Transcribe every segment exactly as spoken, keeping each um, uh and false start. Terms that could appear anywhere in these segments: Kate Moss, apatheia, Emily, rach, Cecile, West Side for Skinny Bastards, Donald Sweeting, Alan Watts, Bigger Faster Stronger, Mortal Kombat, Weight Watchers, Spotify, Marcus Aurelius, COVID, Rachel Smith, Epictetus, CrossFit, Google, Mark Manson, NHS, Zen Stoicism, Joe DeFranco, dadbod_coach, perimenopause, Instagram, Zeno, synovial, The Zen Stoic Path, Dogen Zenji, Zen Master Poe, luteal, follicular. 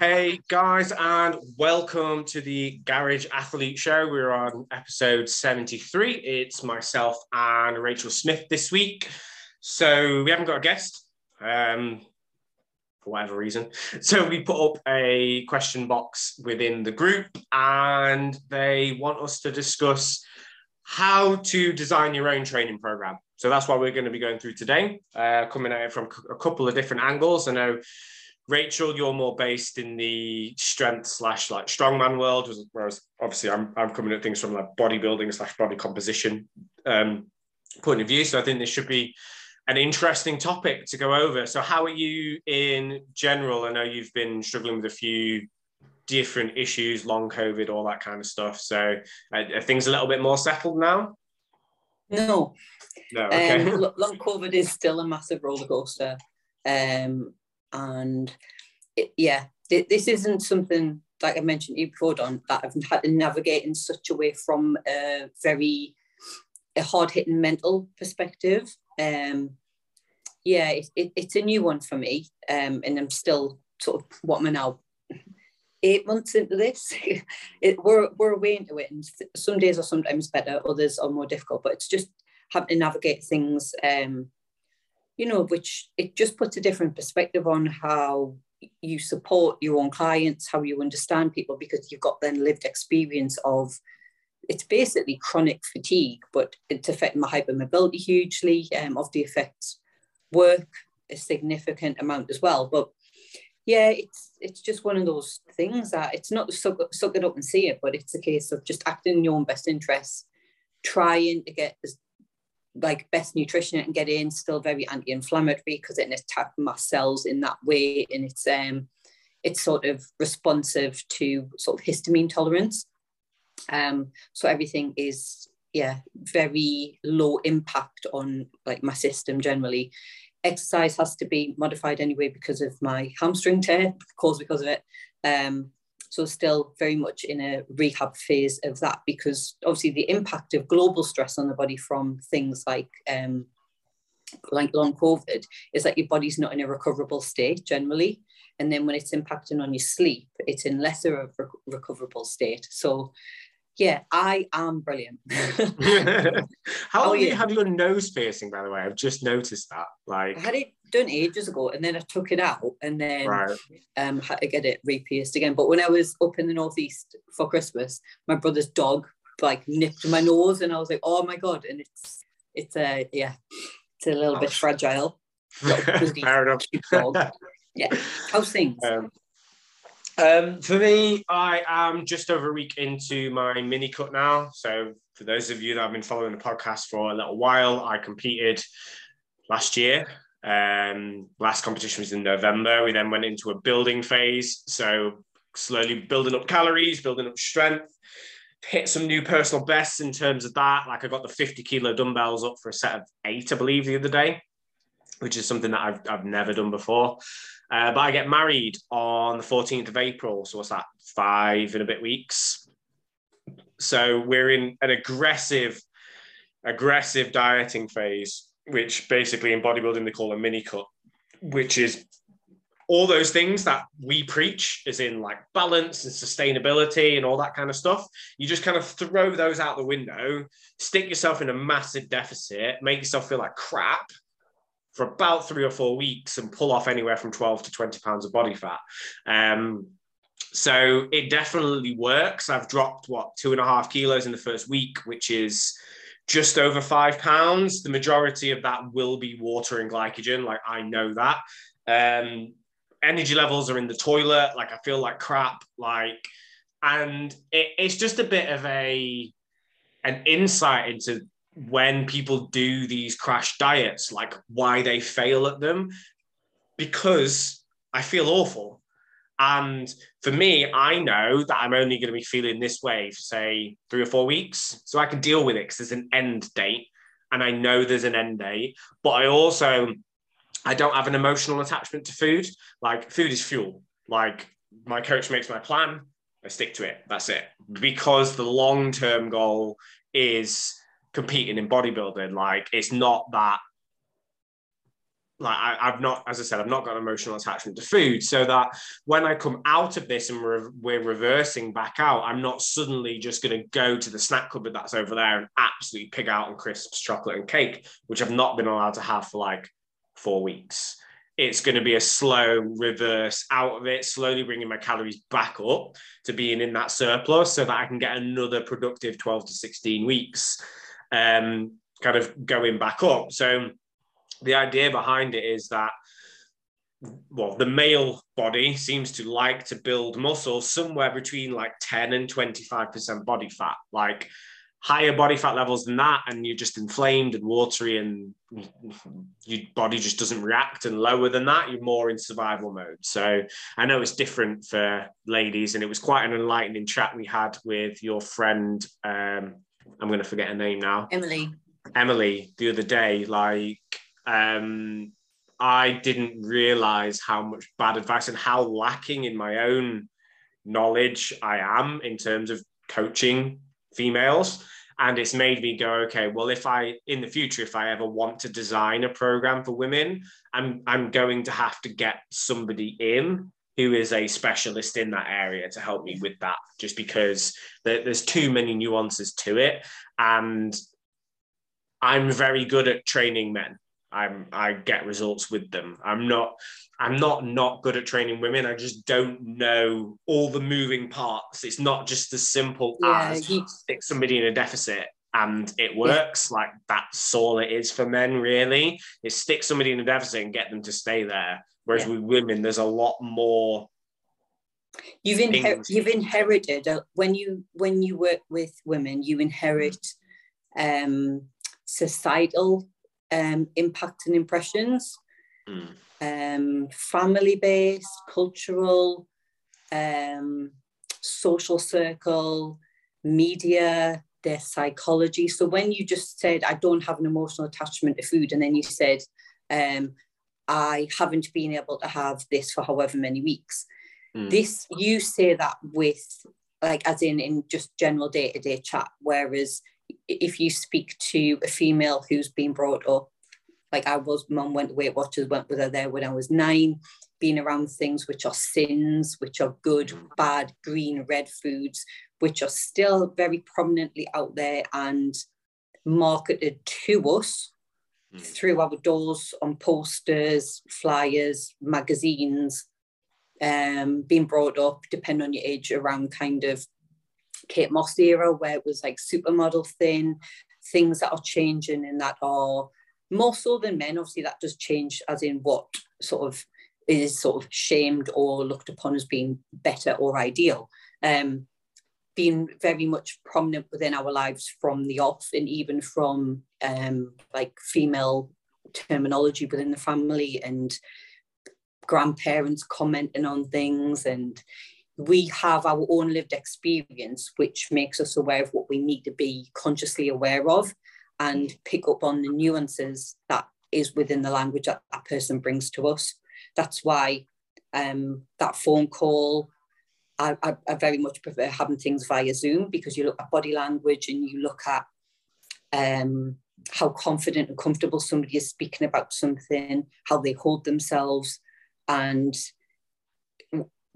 Hey guys, and welcome to the Garage Athlete Show. We're on episode seventy-three. It's myself and Rachel Smith this week. So we haven't got a guest um, for whatever reason. So we put up a question box within the group and they want us to discuss how to design your own training program. So that's what we're going to be going through today, uh, coming at it from a couple of different angles. I know Rachel, you're more based in the strength slash like strongman world, whereas obviously I'm, I'm coming at things from like bodybuilding slash body composition um, point of view. So I think this should be an interesting topic to go over. So how are you in general? I know you've been struggling with a few different issues, long COVID, all that kind of stuff. So are, are things a little bit more settled now? No. No, okay. Um, long COVID is still a massive roller coaster. Um, and it, yeah th- this isn't something, like I mentioned to you before, Don, that I've had to navigate in such a way from a very a hard-hitting mental perspective. um yeah it, it, it's a new one for me, um and I'm still sort of, what am I now, eight months into this? it, we're, we're away into it, and some days are sometimes better, others are more difficult, but it's just having to navigate things, um you know, which it just puts a different perspective on how you support your own clients, how you understand people, because you've got then lived experience of, it's basically chronic fatigue, but it's affecting my hypermobility hugely, um, obviously affects work a significant amount as well. But yeah, it's it's just one of those things that it's not suck, suck it up and see it, but it's a case of just acting in your own best interests, trying to get as like best nutrition and get in, still very anti-inflammatory because it attacks my cells in that way, and it's um it's sort of responsive to sort of histamine tolerance, um so everything is yeah very low impact on like my system generally. Exercise has to be modified anyway because of my hamstring tear caused because of it, um so still very much in a rehab phase of that, because obviously the impact of global stress on the body from things like um, like long COVID is that your body's not in a recoverable state generally. And then when it's impacting on your sleep, it's in lesser of a recoverable state. So yeah, I am brilliant. How long oh, yeah. do you have your nose piercing, by the way? I've just noticed that. Like, I had it done ages ago, and then I took it out, and then right. um, had to get it re-pierced again. But when I was up in the northeast for Christmas, my brother's dog like nipped my nose, and I was like, "Oh my god!" And it's it's a uh, yeah, it's a little oh. bit fragile. Fair enough. Dog. Yeah, how's things? Um, Um, for me, I am just over a week into my mini cut now. So for those of you that have been following the podcast for a little while, I competed last year. Um, last competition was in November. We then went into a building phase. So slowly building up calories, building up strength, hit some new personal bests in terms of that. Like I got the fifty kilo dumbbells up for a set of eight, I believe, the other day, which is something that I've, I've never done before. Uh, but I get married on the fourteenth of April. So what's that? Five and a bit weeks. So we're in an aggressive, aggressive dieting phase, which basically in bodybuilding they call a mini cut, which is all those things that we preach, as in like balance and sustainability and all that kind of stuff. You just kind of throw those out the window, stick yourself in a massive deficit, make yourself feel like crap for about three or four weeks and pull off anywhere from twelve to twenty pounds of body fat. Um, so it definitely works. I've dropped, what, two and a half kilos in the first week, which is just over five pounds. The majority of that will be water and glycogen. Like, I know that. Um, energy levels are in the toilet. Like, I feel like crap. Like, and it, it's just a bit of a an insight into when people do these crash diets, like why they fail at them, because I feel awful. And for me, I know that I'm only going to be feeling this way for say three or four weeks. So I can deal with it because there's an end date and I know there's an end date, but I also, I don't have an emotional attachment to food. Like food is fuel. Like my coach makes my plan, I stick to it. That's it. Because the long-term goal is competing in bodybuilding. Like it's not that like I, I've not, as I said, I've not got an emotional attachment to food, so that when I come out of this and we're, we're reversing back out, I'm not suddenly just going to go to the snack cupboard that's over there and absolutely pig out on crisps, chocolate and cake, which I've not been allowed to have for like four weeks. It's going to be a slow reverse out of it, slowly bringing my calories back up to being in that surplus so that I can get another productive twelve to sixteen weeks um, kind of going back up. So the idea behind it is that, well, the male body seems to like to build muscle somewhere between like ten and twenty-five percent body fat. Like higher body fat levels than that, and you're just inflamed and watery and your body just doesn't react, and lower than that, you're more in survival mode. So I know it's different for ladies, and it was quite an enlightening chat we had with your friend, um, I'm going to forget her name now. Emily. Emily, the other day, like, um, I didn't realize how much bad advice and how lacking in my own knowledge I am in terms of coaching females. And it's made me go, okay, well, if I, in the future, if I ever want to design a program for women, I'm, I'm going to have to get somebody in who is a specialist in that area to help me with that, just because there, there's too many nuances to it. And I'm very good at training men. I'm, I get results with them. I'm not, I'm not not good at training women. I just don't know all the moving parts. It's not just as simple yeah, as you stick somebody in a deficit and it works. Yeah. Like that's all it is for men, really, is stick somebody in a deficit and get them to stay there. Whereas yeah. with women, there's a lot more. You've, inher- you've inherited, uh, when you when you work with women, you inherit um, societal um, impact and impressions. Mm. Um, family-based, cultural, um, social circle, media, their psychology. So when you just said, I don't have an emotional attachment to food, and then you said, um, I haven't been able to have this for however many weeks. Mm. This, you say that with, like, as in, in just general day-to-day chat, whereas if you speak to a female who's been brought up, like I was, mum went to Weight Watchers, went with her there when I was nine, being around things which are sins, which are good, bad, green, red foods, which are still very prominently out there and marketed to us mm. through our doors on posters, flyers, magazines, um, being brought up, depending on your age, around kind of Kate Moss era, where it was like supermodel thin, things that are changing and that are, more so than men, obviously that does change as in what sort of is sort of shamed or looked upon as being better or ideal. Um, being very much prominent within our lives from the off, and even from um, like female terminology within the family and grandparents commenting on things. And we have our own lived experience, which makes us aware of what we need to be consciously aware of, and pick up on the nuances that is within the language that that person brings to us. That's why um, that phone call, I, I, I very much prefer having things via Zoom, because you look at body language and you look at um, how confident and comfortable somebody is speaking about something, how they hold themselves, and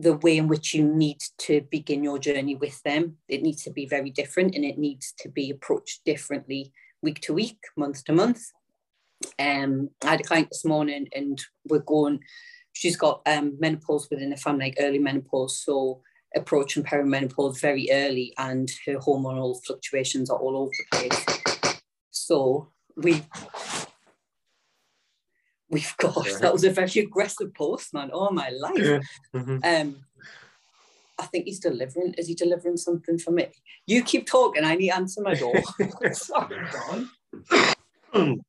the way in which you need to begin your journey with them. It needs to be very different, and it needs to be approached differently week to week, month to month. Um, I had a client this morning, and we're going, she's got um, menopause within the family, like early menopause, so approaching perimenopause very early, and her hormonal fluctuations are all over the place. So we, we've got, that was a very aggressive postman, all my life. Um, I think he's delivering. Is he delivering something for me? You keep talking. I need to answer my door. Sorry, Don.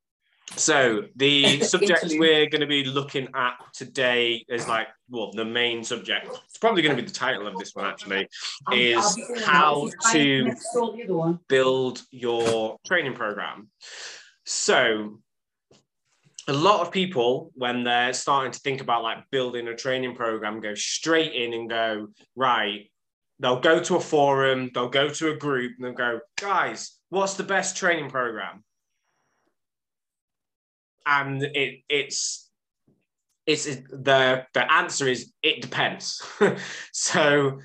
So the subject we're going to be looking at today is like, well, the main subject. It's probably going to be the title of this one, actually, is how to build your training program. So a lot of people, when they're starting to think about like building a training program, go straight in and go, right, they'll go to a forum, they'll go to a group, and they'll go, guys, what's the best training program? And it it's it's the the answer is it depends. So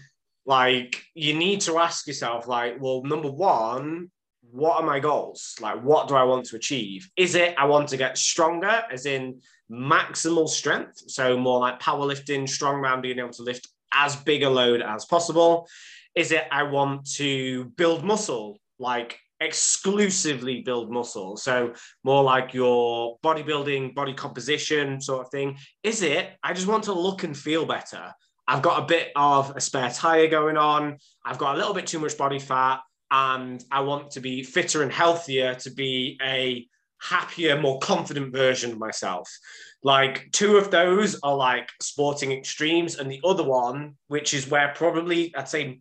like you need to ask yourself, like, well, number one, what are my goals? Like, what do I want to achieve? Is it I want to get stronger, as in maximal strength? So more like powerlifting, strongman, being able to lift as big a load as possible. Is it I want to build muscle, like exclusively build muscle? So more like your bodybuilding, body composition sort of thing. Is it I just want to look and feel better? I've got a bit of a spare tire going on. I've got a little bit too much body fat. And I want to be fitter and healthier to be a happier, more confident version of myself. Like two of those are like sporting extremes. And the other one, which is where probably I'd say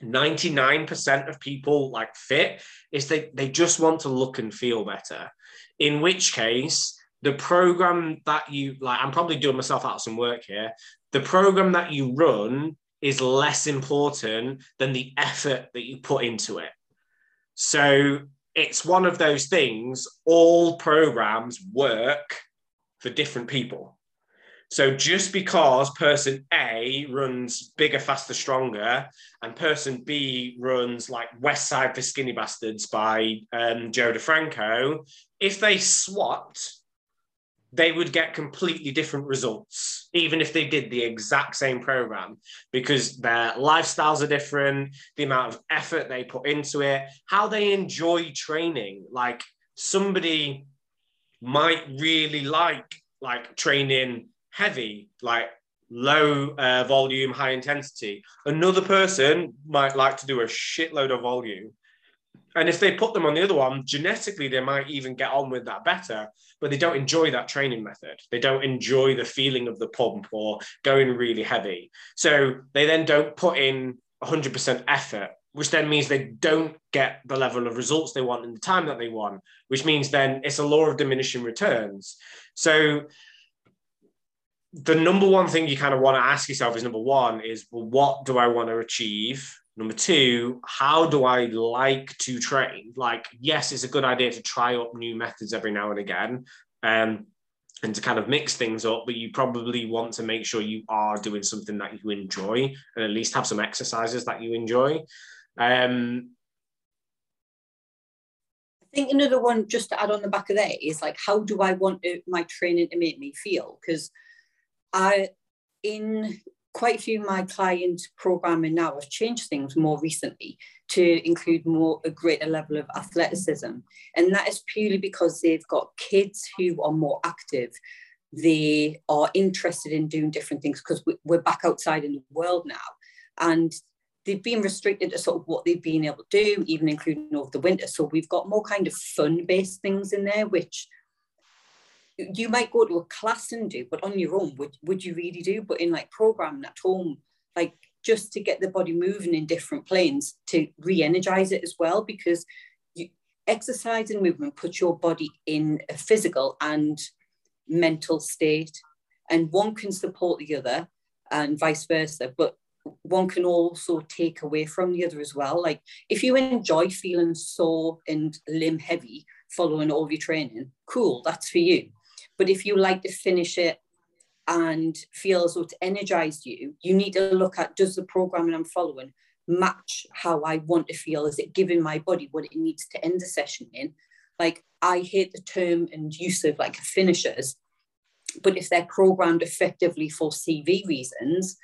ninety-nine percent of people like fit, is they, they just want to look and feel better. In which case, the program that you like, I'm probably doing myself out of some work here. The program that you run is less important than the effort that you put into it. So it's one of those things, all programs work for different people. So just because person A runs Bigger, Faster, Stronger and person B runs like West Side for Skinny Bastards by um, Joe DeFranco, if they swapped, they would get completely different results, even if they did the exact same program, because their lifestyles are different, the amount of effort they put into it, how they enjoy training. Like somebody might really like, like training heavy, like low uh, volume, high intensity. Another person might like to do a shitload of volume. And if they put them on the other one, genetically, they might even get on with that better, but they don't enjoy that training method. They don't enjoy the feeling of the pump or going really heavy. So they then don't put in one hundred percent effort, which then means they don't get the level of results they want in the time that they want, which means then it's a law of diminishing returns. So the number one thing you kind of want to ask yourself is, number one is, well, what do I want to achieve? Number two, how do I like to train? Like, yes, it's a good idea to try up new methods every now and again, um, and to kind of mix things up, but you probably want to make sure you are doing something that you enjoy and at least have some exercises that you enjoy. Um, I think another one just to add on the back of that is like, how do I want my training to make me feel? Because I, in... quite a few of my clients programming now have changed things more recently to include more a greater level of athleticism. And that is purely because they've got kids who are more active. They are interested in doing different things because we're back outside in the world now. And they've been restricted to sort of what they've been able to do, even including over the winter. So we've got more kind of fun-based things in there, which you might go to a class and do, but on your own, would, would you really do? But in like programming at home, like just to get the body moving in different planes to re-energize it as well, because you, exercise and movement puts your body in a physical and mental state, and one can support the other and vice versa, but one can also take away from the other as well. Like if you enjoy feeling sore and limb heavy following all your training, cool, that's for you. But if you like to finish it and feel as though it's energized you, you need to look at, does the programming I'm following match how I want to feel? Is it giving my body what it needs to end the session in? Like, I hate the term and use of like finishers, but if they're programmed effectively for C V reasons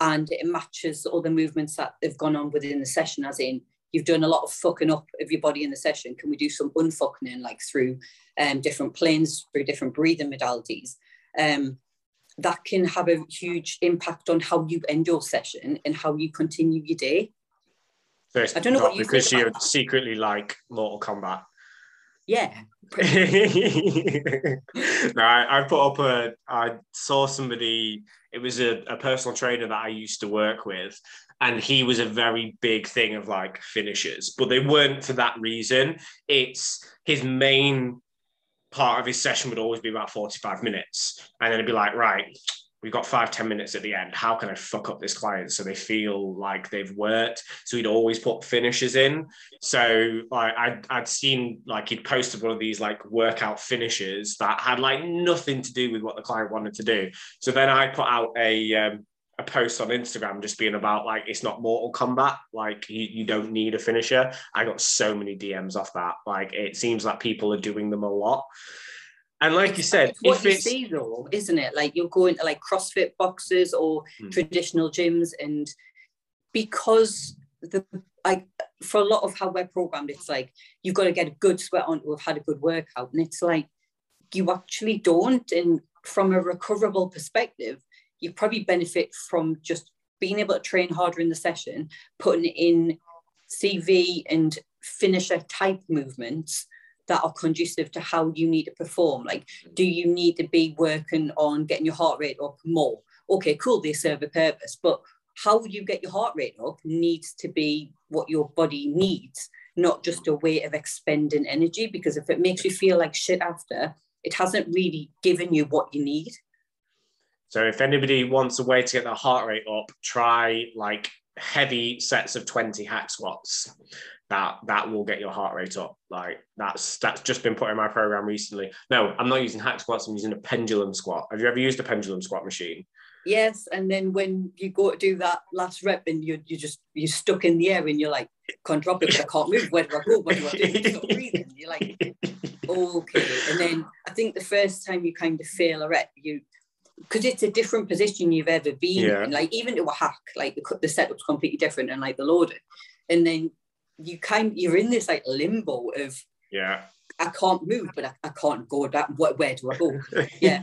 and it matches all the movements that have gone on within the session, as in, you've done a lot of fucking up of your body in the session. Can we do some unfucking like through um, different planes, through different breathing modalities? Um, that can have a huge impact on how you end your session and how you continue your day. So I don't know what you think because you're secretly like Mortal Kombat. Yeah. No, I, I put up a, I saw somebody, it was a, a personal trainer that I used to work with, and he was a very big thing of like finishers, but they weren't for that reason. It's his main part of his session would always be about forty-five minutes. And then it'd be like, right, we've got five, ten minutes at the end. How can I fuck up this client so they feel like they've worked? So he'd always put finishes in. So like, I'd, I'd seen, like, he'd posted one of these like workout finishes that had like nothing to do with what the client wanted to do. So then I put out a, um, a post on Instagram just being about like, it's not Mortal Kombat. Like you, you don't need a finisher. I got so many D Ms off that. Like, it seems like people are doing them a lot. And like you said, it's what if you it's, see though, isn't it? Like you're going to like CrossFit boxes or hmm. traditional gyms, and because the like for a lot of how we're programmed, it's like you've got to get a good sweat on to have had a good workout, and it's like you actually don't. And from a recoverable perspective, you probably benefit from just being able to train harder in the session, putting in C V and finisher type movements that are conducive to how you need to perform. Like, do you need to be working on getting your heart rate up more? Okay, cool, they serve a purpose, but how you get your heart rate up needs to be what your body needs, not just a way of expending energy, because if it makes you feel like shit after, it hasn't really given you what you need. So if anybody wants a way to get their heart rate up, try like heavy sets of twenty hack squats. That that will get your heart rate up. Like that's that's just been put in my program recently. No, I'm not using hack squats. I'm using a pendulum squat. Have you ever used a pendulum squat machine? Yes, and then when you go to do that last rep and you you just you're stuck in the air and you're like, can't drop it, but I can't move. Where do I go? What do I do? It's not breathing. You're like, okay. And then I think the first time you kind of fail a rep, you because it's a different position you've ever been yeah. in. Like even to a hack, like the, the setup's completely different and like the loader, and then. You kind you're in this like limbo of yeah I can't move but I, I can't go that where, where do I go yeah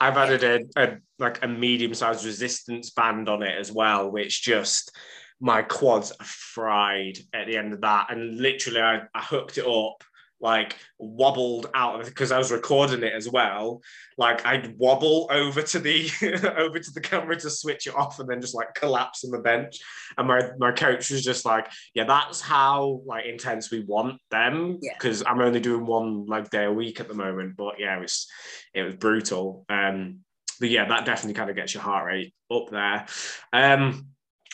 I've added yeah. a, a like a medium-sized resistance band on it as well, which just my quads are fried at the end of that, and literally I, I hooked it up, like wobbled out of it because I was recording it as well. Like I'd wobble over to the over to the camera to switch it off and then just like collapse on the bench. And my my coach was just like, yeah, that's how like intense we want them. Because yeah. I'm only doing one like day a week at the moment. But yeah, it was it was brutal. Um but yeah, that definitely kind of gets your heart rate up there. Um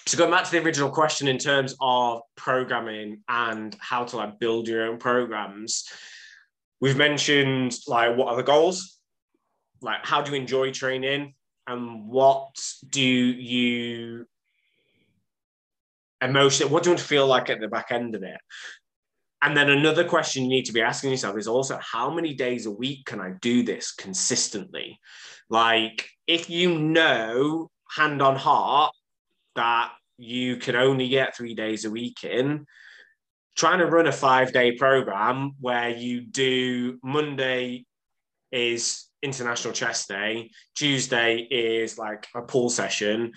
So going back to the original question in terms of programming and how to like build your own programs, we've mentioned like what are the goals, like how do you enjoy training, and what do you emotionally, what do you want to feel like at the back end of it? And then another question you need to be asking yourself is also, how many days a week can I do this consistently? Like if you know hand on heart, that you can only get three days a week in, trying to run a five-day program where you do Monday is International Chest Day, Tuesday is like a pull session,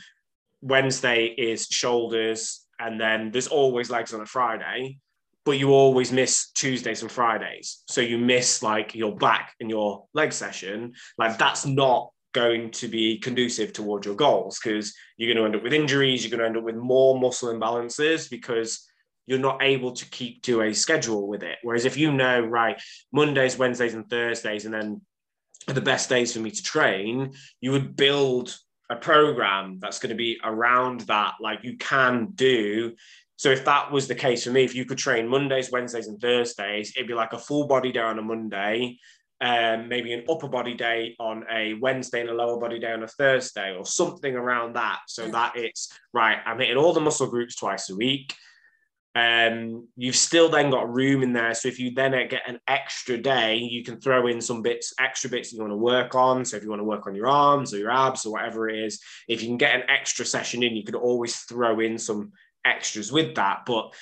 Wednesday is shoulders, and then there's always legs on a Friday, but you always miss Tuesdays and Fridays. So you miss like your back and your leg session. Like that's not going to be conducive towards your goals, because you're going to end up with injuries, you're going to end up with more muscle imbalances because you're not able to keep to a schedule with it. Whereas if you know, right, Mondays, Wednesdays, and Thursdays, and then are the best days for me to train, you would build a program that's going to be around that. Like you can do. So if that was the case for me, if you could train Mondays, Wednesdays, and Thursdays, it'd be like a full body day on a Monday, Um, maybe an upper body day on a Wednesday and a lower body day on a Thursday or something around that, so that it's right, I'm hitting all the muscle groups twice a week. Um, you've still then got room in there, so if you then get an extra day, you can throw in some bits, extra bits that you want to work on. So if you want to work on your arms or your abs or whatever it is, if you can get an extra session in, you could always throw in some extras with that. But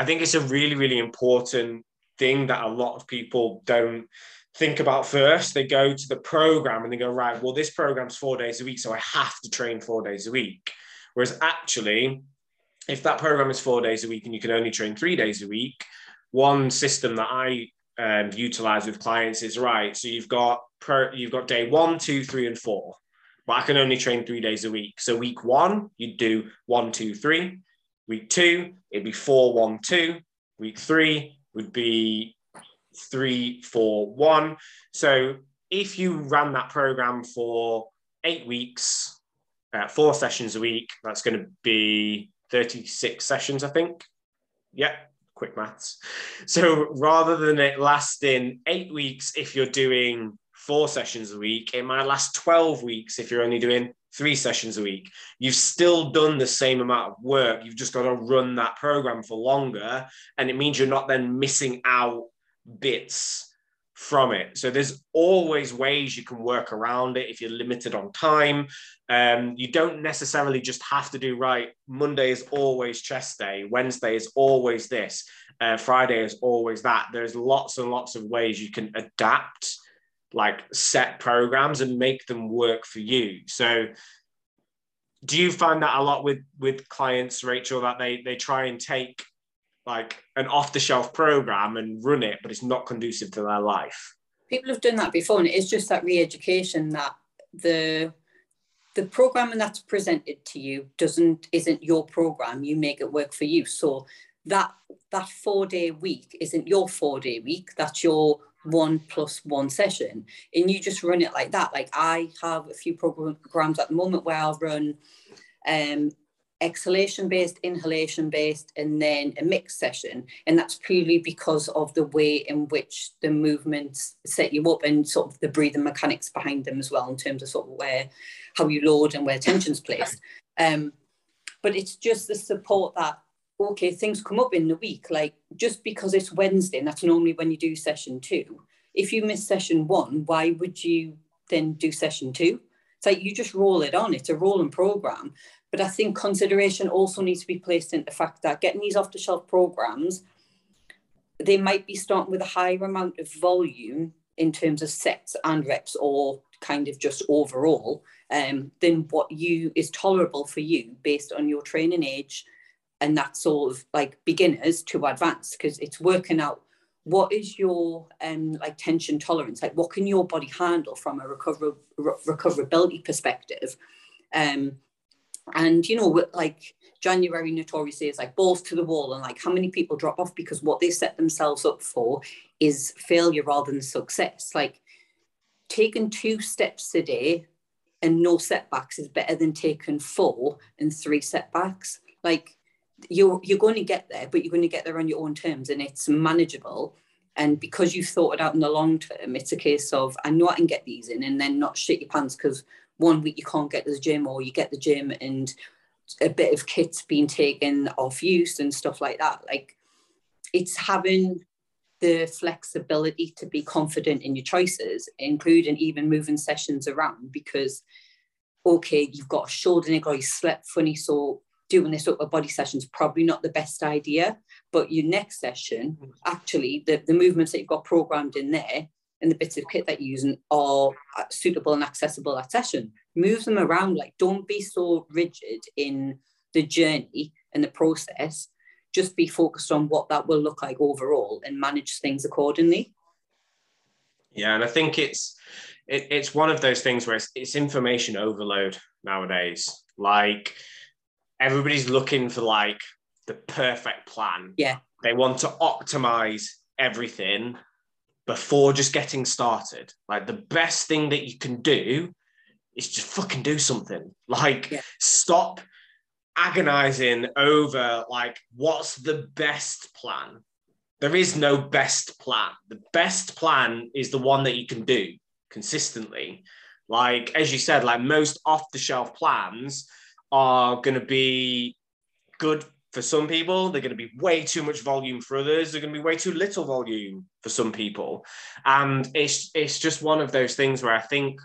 I think it's a really, really important thing that a lot of people don't think about first. They go to the program and they go, right, well, this program's four days a week, so I have to train four days a week. Whereas actually, if that program is four days a week and you can only train three days a week, one system that I um, utilize with clients is, right, so you've got pro, you've got day one, two, three, and four, but I can only train three days a week. So week one, you do one, two, three. Week two, it'd be four, one, two. Week three would be three, four, one. So if you ran that program for eight weeks, uh, four sessions a week. That's going to be thirty-six sessions, I think. Yeah, quick maths. So rather than it lasting eight weeks if you're doing four sessions a week, it might last twelve weeks if you're only doing three sessions a week. You've still done the same amount of work. You've just got to run that program for longer. And it means you're not then missing out bits from it. So there's always ways you can work around it if you're limited on time. Um, you don't necessarily just have to do, right, Monday is always chest day, Wednesday is always this, uh, Friday is always that. There's lots and lots of ways you can adapt like set programs and make them work for you. So do you find that a lot with with clients, Rachel, that they they try and take like an off-the-shelf program and run it, but it's not conducive to their life? People have done that before, and it's just that re-education that the the programming that's presented to you doesn't isn't your program. You make it work for you. So that that four-day week isn't your four-day week. That's your one plus one session, and you just run it like that. Like I have a few programs at the moment where I'll run um exhalation based, inhalation based, and then a mixed session, and that's purely because of the way in which the movements set you up and sort of the breathing mechanics behind them as well, in terms of sort of where how you load and where tension's placed. Um but it's just the support that, okay, things come up in the week, like just because it's Wednesday, and that's normally when you do session two. If you miss session one, why would you then do session two? It's like you just roll it on. It's a rolling program. But I think consideration also needs to be placed into the fact that getting these off-the-shelf programs, they might be starting with a higher amount of volume in terms of sets and reps, or kind of just overall, um, than what you is tolerable for you based on your training age. And that's sort of like beginners to advanced, because it's working out what is your um, like tension tolerance, like what can your body handle from a recover re recoverability perspective. Um, and, you know, like January notoriously is like balls to the wall, and like how many people drop off because what they set themselves up for is failure rather than success. Like taking two steps a day and no setbacks is better than taking four and three setbacks. Like you're you're going to get there, but you're going to get there on your own terms, and it's manageable. And because you've thought it out in the long term, it's a case of, I know I can get these in, and then not shit your pants because one week you can't get to the gym, or you get the gym and a bit of kit's being taken off use and stuff like that. Like it's having the flexibility to be confident in your choices, including even moving sessions around, because okay, you've got a shoulder niggle, you slept funny, so doing this upper body session is probably not the best idea, but your next session, actually, the, the movements that you've got programmed in there and the bits of kit that you're using are suitable and accessible that session. Move them around. Like, don't be so rigid in the journey and the process. Just be focused on what that will look like overall and manage things accordingly. Yeah, and I think it's it, it's one of those things where it's, it's information overload nowadays. Like, everybody's looking for like the perfect plan. Yeah. They want to optimize everything before just getting started. Like the best thing that you can do is just fucking do something. Like yeah. Stop agonizing over like, what's the best plan? There is no best plan. The best plan is the one that you can do consistently. Like, as you said, like most off-the-shelf plans are going to be good for some people. They're going to be way too much volume for others. They're going to be way too little volume for some people. And it's, it's just one of those things where I think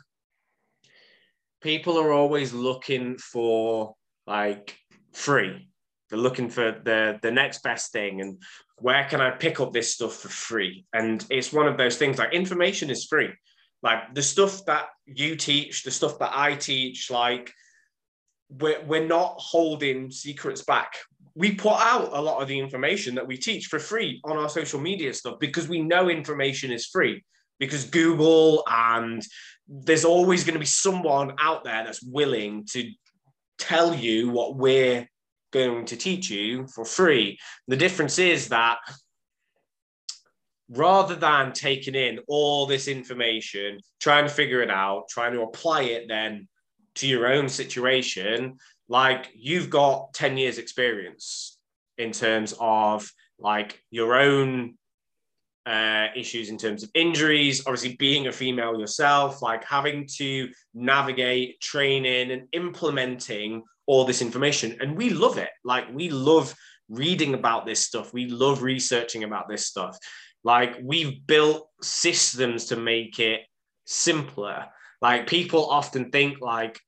people are always looking for like free. They're looking for the, the next best thing. And where can I pick up this stuff for free? And it's one of those things, like information is free. Like the stuff that you teach, the stuff that I teach, like, We're, we're not holding secrets back. We put out a lot of the information that we teach for free on our social media stuff because we know information is free, because Google, and there's always going to be someone out there that's willing to tell you what we're going to teach you for free. The difference is that rather than taking in all this information, trying to figure it out, trying to apply it then to your own situation, like you've got ten years experience in terms of like your own uh, issues in terms of injuries, obviously being a female yourself, like having to navigate training and implementing all this information. And we love it. Like we love reading about this stuff. We love researching about this stuff. Like we've built systems to make it simpler. Like people often think like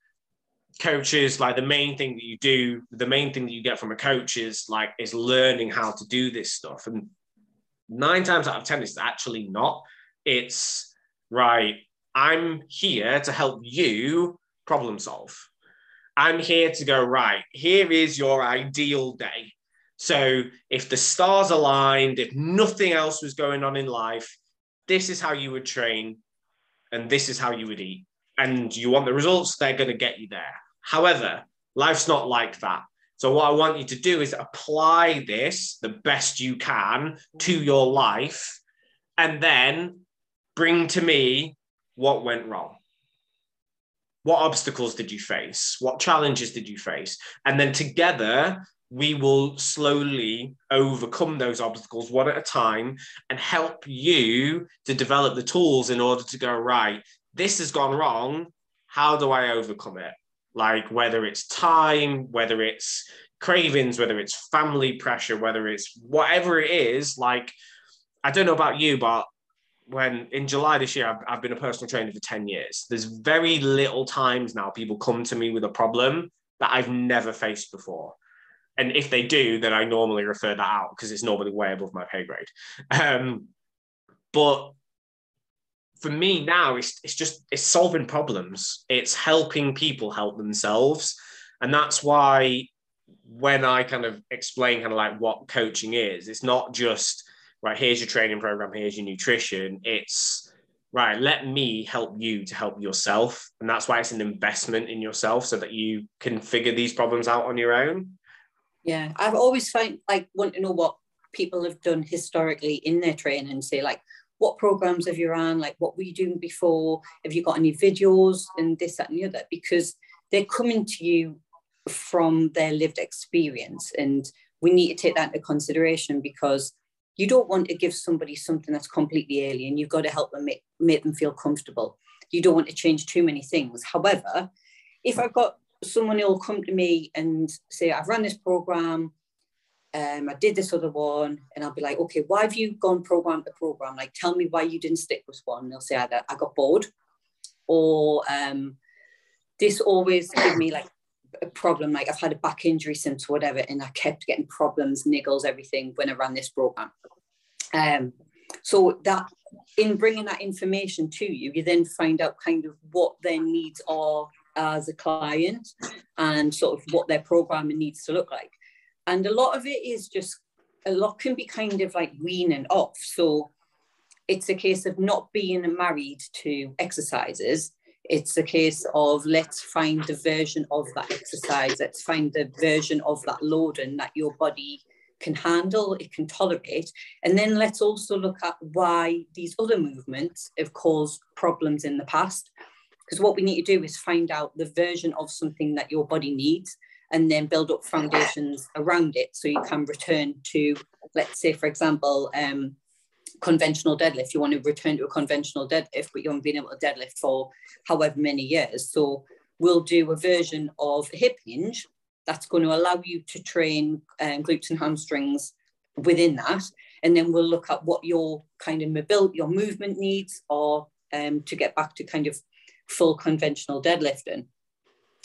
coaches, like the main thing that you do, the main thing that you get from a coach is like, is learning how to do this stuff. And nine times out of ten, it's actually not. It's right. I'm here to help you problem solve. I'm here to go, right, here is your ideal day. So if the stars aligned, if nothing else was going on in life, this is how you would train and this is how you would eat. And you want the results, they're going to get you there. However, life's not like that. So what I want you to do is apply this the best you can to your life and then bring to me what went wrong. What obstacles did you face? What challenges did you face? And then together, we will slowly overcome those obstacles one at a time and help you to develop the tools in order to go, right, this has gone wrong. How do I overcome it? Like whether it's time, whether it's cravings, whether it's family pressure, whether it's whatever it is. Like, I don't know about you, but when in July this year, I've, I've been a personal trainer for ten years. There's very little times now people come to me with a problem that I've never faced before. And if they do, then I normally refer that out because it's normally way above my pay grade. Um, but for me now, it's it's just, it's solving problems. It's helping people help themselves. And that's why when I kind of explain kind of like what coaching is, it's not just, right, here's your training program, here's your nutrition. It's, right, let me help you to help yourself. And that's why it's an investment in yourself so that you can figure these problems out on your own. Yeah, I've always found, like, want to know what people have done historically in their training, say, like, what programs have you run? Like, what were you doing before? Have you got any videos and this, that, and the other? Because they're coming to you from their lived experience. And we need to take that into consideration because you don't want to give somebody something that's completely alien. You've got to help them make, make them feel comfortable. You don't want to change too many things. However, if I've got someone who'll come to me and say, I've run this program, um, I did this other one, and I'll be like, okay, why have you gone program to program? Like, tell me why you didn't stick with one. And they'll say either I got bored, or um, this always gave me like a problem. Like I've had a back injury since whatever, and I kept getting problems, niggles, everything when I ran this program. Um, so that in bringing that information to you, you then find out kind of what their needs are as a client and sort of what their programming needs to look like. And a lot of it is just, a lot can be kind of like weaning off. So it's a case of not being married to exercises. It's a case of let's find the version of that exercise. Let's find the version of that loading that your body can handle, it can tolerate. And then let's also look at why these other movements have caused problems in the past. Because what we need to do is find out the version of something that your body needs and then build up foundations around it so you can return to, let's say, for example, um, conventional deadlift. You want to return to a conventional deadlift, but you haven't been able to deadlift for however many years. So we'll do a version of a hip hinge that's going to allow you to train um, glutes and hamstrings within that. And then we'll look at what your kind of mobility, your movement needs are um, to get back to kind of full conventional deadlifting.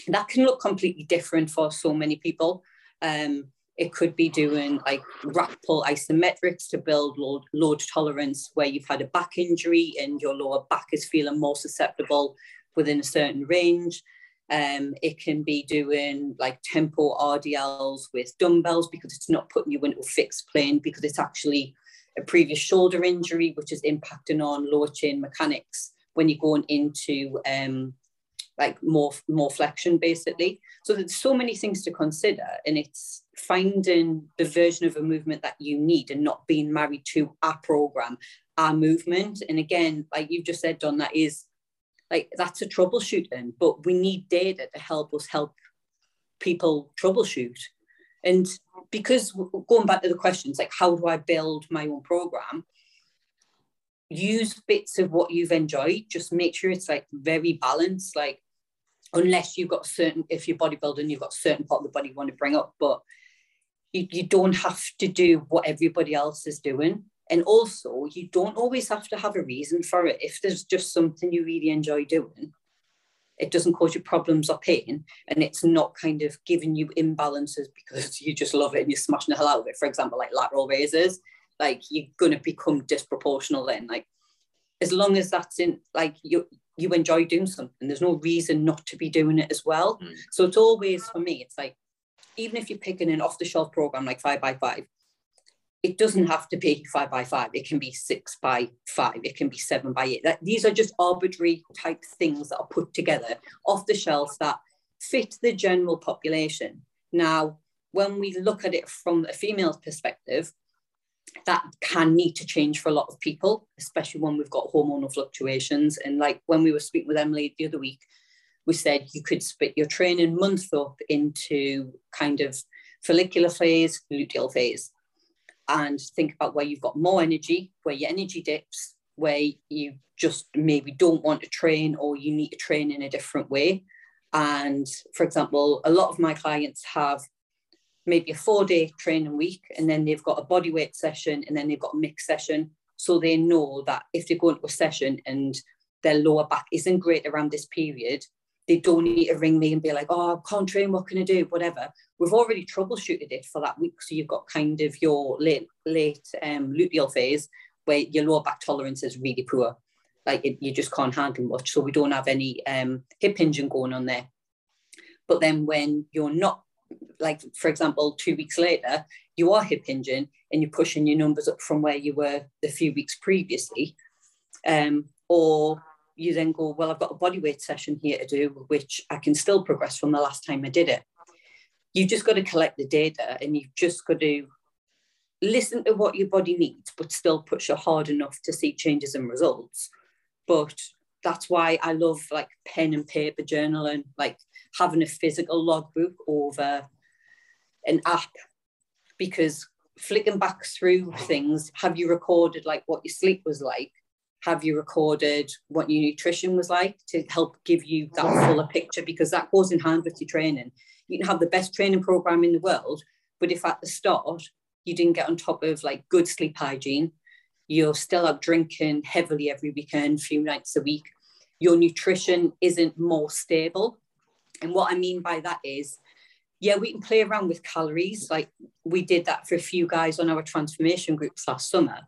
That can look completely different for so many people. Um, it could be doing like rack pull isometrics to build load, load tolerance where you've had a back injury and your lower back is feeling more susceptible within a certain range. Um, it can be doing like tempo R D Ls with dumbbells because it's not putting you into a fixed plane because it's actually a previous shoulder injury which is impacting on lower chain mechanics when you're going into um, like more, more flexion, basically. So there's so many things to consider, and it's finding the version of a movement that you need and not being married to our program, our movement. And again, like you've just said, Don, that is like that's a troubleshooting, but we need data to help us help people troubleshoot. And because going back to the questions, like how do I build my own program? Use bits of what you've enjoyed. Just make sure it's like very balanced. Like unless you've got certain, if you're bodybuilding, you've got a certain part of the body you want to bring up, but you, you don't have to do what everybody else is doing. And also you don't always have to have a reason for it. If there's just something you really enjoy doing, it doesn't cause you problems or pain, and it's not kind of giving you imbalances because you just love it and you're smashing the hell out of it. For example, like lateral raises, like you're going to become disproportional then. Like as long as that's in, like you you enjoy doing something, there's no reason not to be doing it as well. Mm. So it's always, for me, it's like, even if you're picking an off-the-shelf program like five by five, it doesn't have to be five by five. It can be six by five. It can be seven by eight. Like, these are just arbitrary type things that are put together off the shelf that fit the general population. Now, when we look at it from a female perspective, that can need to change for a lot of people, especially when we've got hormonal fluctuations. And like when we were speaking with Emily the other week, we said you could split your training month up into kind of follicular phase, luteal phase, and think about where you've got more energy, where your energy dips, where you just maybe don't want to train or you need to train in a different way. And for example, a lot of my clients have maybe a four-day training week, and then they've got a bodyweight session, and then they've got a mixed session. So they know that if they go into a session and their lower back isn't great around this period, they don't need to ring me and be like, oh, I can't train, what can I do, whatever. We've already troubleshooted it for that week. So you've got kind of your late, late um, luteal phase where your lower back tolerance is really poor. Like it, you just can't handle much. So we don't have any um, hip hinging going on there. But then when you're not, like, for example, two weeks later, you are hip hinging and you're pushing your numbers up from where you were the few weeks previously. Um, or you then go, well, I've got a bodyweight session here to do, which I can still progress from the last time I did it. You've just got to collect the data, and you've just got to listen to what your body needs, but still push it hard enough to see changes and results. But that's why I love like pen and paper journaling, like having a physical logbook over an app, because flicking back through things, have you recorded like what your sleep was like? Have you recorded what your nutrition was like to help give you that fuller picture? Because that goes in hand with your training. You can have the best training program in the world, but if at the start you didn't get on top of like good sleep hygiene, you're still out drinking heavily every weekend, few nights a week, your nutrition isn't more stable. And what I mean by that is, yeah, we can play around with calories. Like we did that for a few guys on our transformation groups last summer.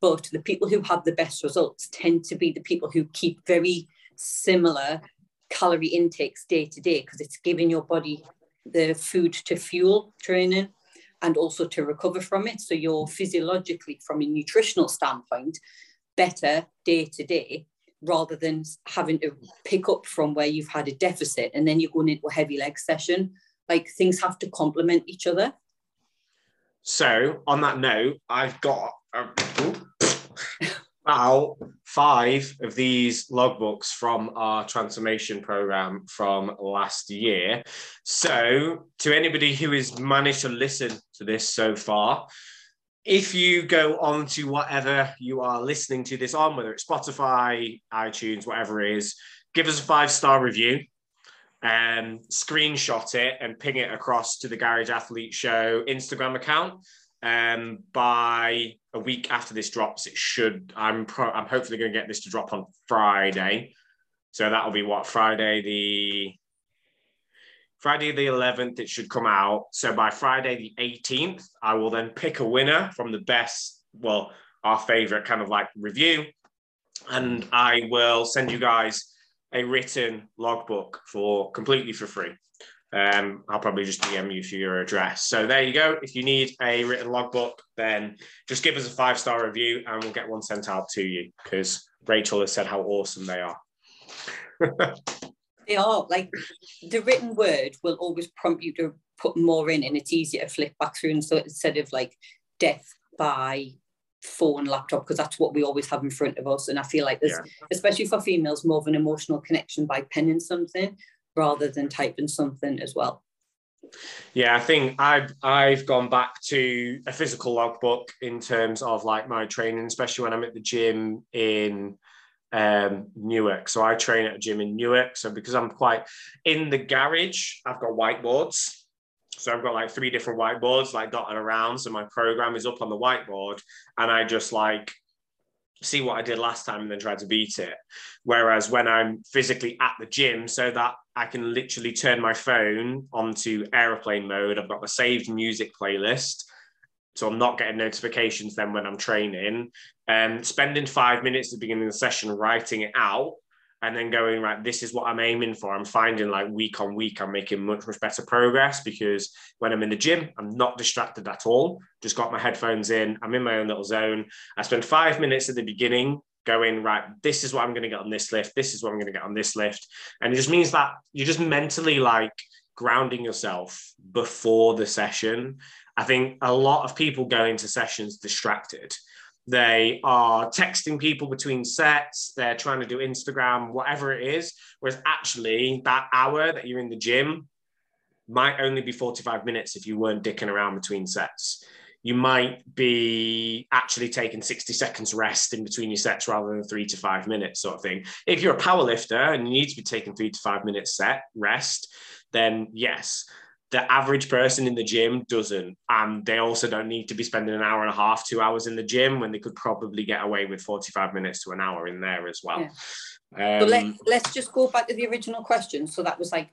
But the people who have the best results tend to be the people who keep very similar calorie intakes day to day, because it's giving your body the food to fuel training and also to recover from it. So you're physiologically, from a nutritional standpoint, better day to day, rather than having to pick up from where you've had a deficit and then you're going into a heavy leg session. Like things have to complement each other. So on that note, I've got a about five of these logbooks from our transformation program from last year. So to anybody who has managed to listen to this so far, if you go on to whatever you are listening to this on, whether it's Spotify, iTunes, whatever it is, give us a five-star review and screenshot it and ping it across to the Garage Athlete Show Instagram account. Um, by a week after this drops, it should, I'm pro, I'm hopefully going to get this to drop on Friday. So that'll be what, Friday the, Friday the eleventh, it should come out. So by Friday the eighteenth, I will then pick a winner from the best, well, our favorite kind of like review. And I will send you guys a written logbook for completely for free. Um, I'll probably just D M you for your address. So there you go. If you need a written logbook, then just give us a five-star review and we'll get one sent out to you, because Rachel has said how awesome they are. They are. Like the written word will always prompt you to put more in, and it's easier to flip back through. And so instead of like death by phone, laptop, because that's what we always have in front of us. And I feel like there's, yeah. especially for females, more of an emotional connection by penning something rather than typing something as well. Yeah, I think I've I've gone back to a physical logbook in terms of like my training, especially when I'm at the gym in um, Newark. So I train at a gym in Newark. So because I'm quite in the garage, I've got whiteboards. So I've got like three different whiteboards like dotted around. So my program is up on the whiteboard and I just like see what I did last time and then try to beat it. Whereas when I'm physically at the gym, so that I can literally turn my phone onto airplane mode, I've got the saved music playlist. So I'm not getting notifications then when I'm training. Um, spending five minutes at the beginning of the session writing it out, and then going, right, this is what I'm aiming for. I'm finding like week on week, I'm making much, much better progress because when I'm in the gym, I'm not distracted at all. Just got my headphones in. I'm in my own little zone. I spend five minutes at the beginning going, right, this is what I'm going to get on this lift. This is what I'm going to get on this lift. And it just means that you're just mentally like grounding yourself before the session. I think a lot of people go into sessions distracted. They are texting people between sets, they're trying to do Instagram, whatever it is. Whereas actually that hour that you're in the gym might only be forty-five minutes if you weren't dicking around between sets. You might be actually taking sixty seconds rest in between your sets rather than three to five minutes sort of thing. If you're a powerlifter and you need to be taking three to five minutes set rest, then yes. The average person in the gym doesn't. Um, they also don't need to be spending an hour and a half, two hours in the gym when they could probably get away with forty-five minutes to an hour in there as well. Yeah. Um, but let, let's just go back to the original question. So that was like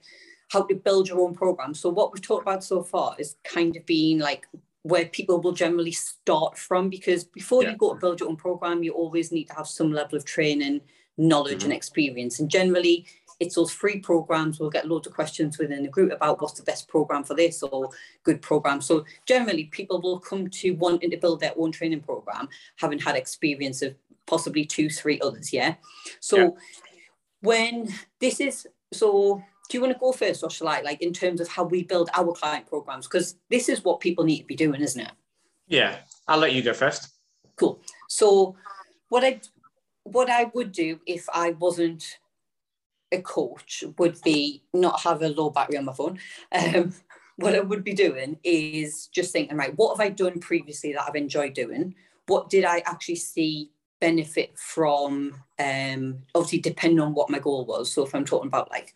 how to build your own program. So what we've talked about so far is kind of being like where people will generally start from, because before yeah. you go to build your own program, you always need to have some level of training, knowledge mm-hmm. and experience. And generally, it's those free programs. We'll get loads of questions within the group about what's the best program for this or good program. So generally people will come to wanting to build their own training program, having had experience of possibly two, three others. Yeah. So yeah. when this is, so do you want to go first or shall I, like in terms of how we build our client programs? Because this is what people need to be doing, isn't it? Yeah. I'll let you go first. Cool. So what I, what I would do if I wasn't a coach would be not have a low battery on my phone. Um, what I would be doing is just thinking, right, what have I done previously that I've enjoyed doing? What did I actually see benefit from? Um, obviously, depending on what my goal was. So if I'm talking about like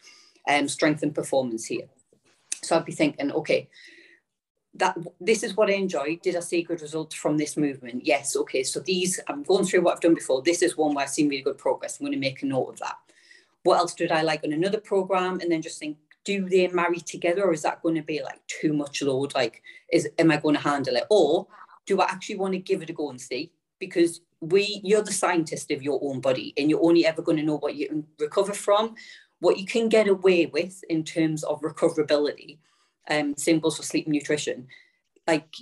um, strength and performance here, so I'd be thinking, okay, that this is what I enjoyed. Did I see good results from this movement? Yes. Okay. So these, I'm going through what I've done before. This is one where I've seen really good progress. I'm going to make a note of that. What else did I like on another program? And then just think, do they marry together, or is that going to be like too much load? Like, is am I going to handle it? Or do I actually want to give it a go and see? Because we, you're the scientist of your own body and you're only ever going to know what you can recover from, what you can get away with in terms of recoverability. Um, same goes for sleep and nutrition. Like,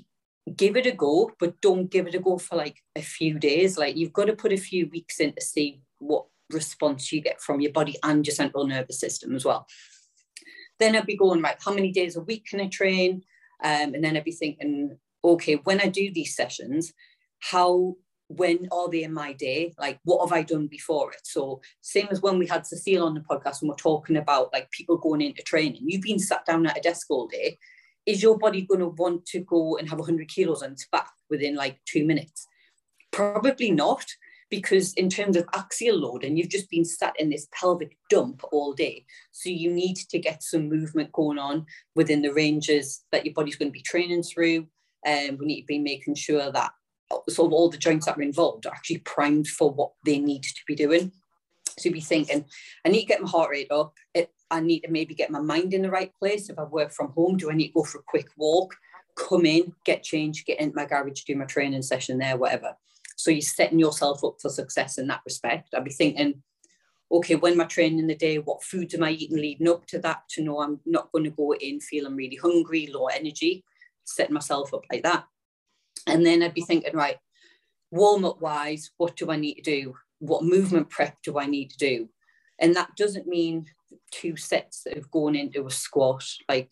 give it a go, but don't give it a go for like a few days. Like, you've got to put a few weeks in to see what response you get from your body and your central nervous system as well. Then I'd be going, right, how many days a week can I train? Um, and then I'd be thinking, okay, when I do these sessions, how, when are they in my day? Like, what have I done before it? So same as when we had Cecile on the podcast and we're talking about like people going into training, you've been sat down at a desk all day. Is your body going to want to go and have one hundred kilos on its back within like two minutes? Probably not. Because in terms of axial load, and you've just been sat in this pelvic dump all day. So you need to get some movement going on within the ranges that your body's going to be training through. And um, we need to be making sure that sort of all the joints that are involved are actually primed for what they need to be doing. So you'd be thinking, I need to get my heart rate up. It, I need to maybe get my mind in the right place. If I work from home, do I need to go for a quick walk, come in, get changed, get into my garage, do my training session there, whatever. So you're setting yourself up for success in that respect. I'd be thinking, okay, when am I training the day? What foods am I eating leading up to that to know I'm not going to go in feeling really hungry, low energy, setting myself up like that. And then I'd be thinking, right, warm-up wise, what do I need to do? What movement prep do I need to do? And that doesn't mean two sets of going into a squat. Like,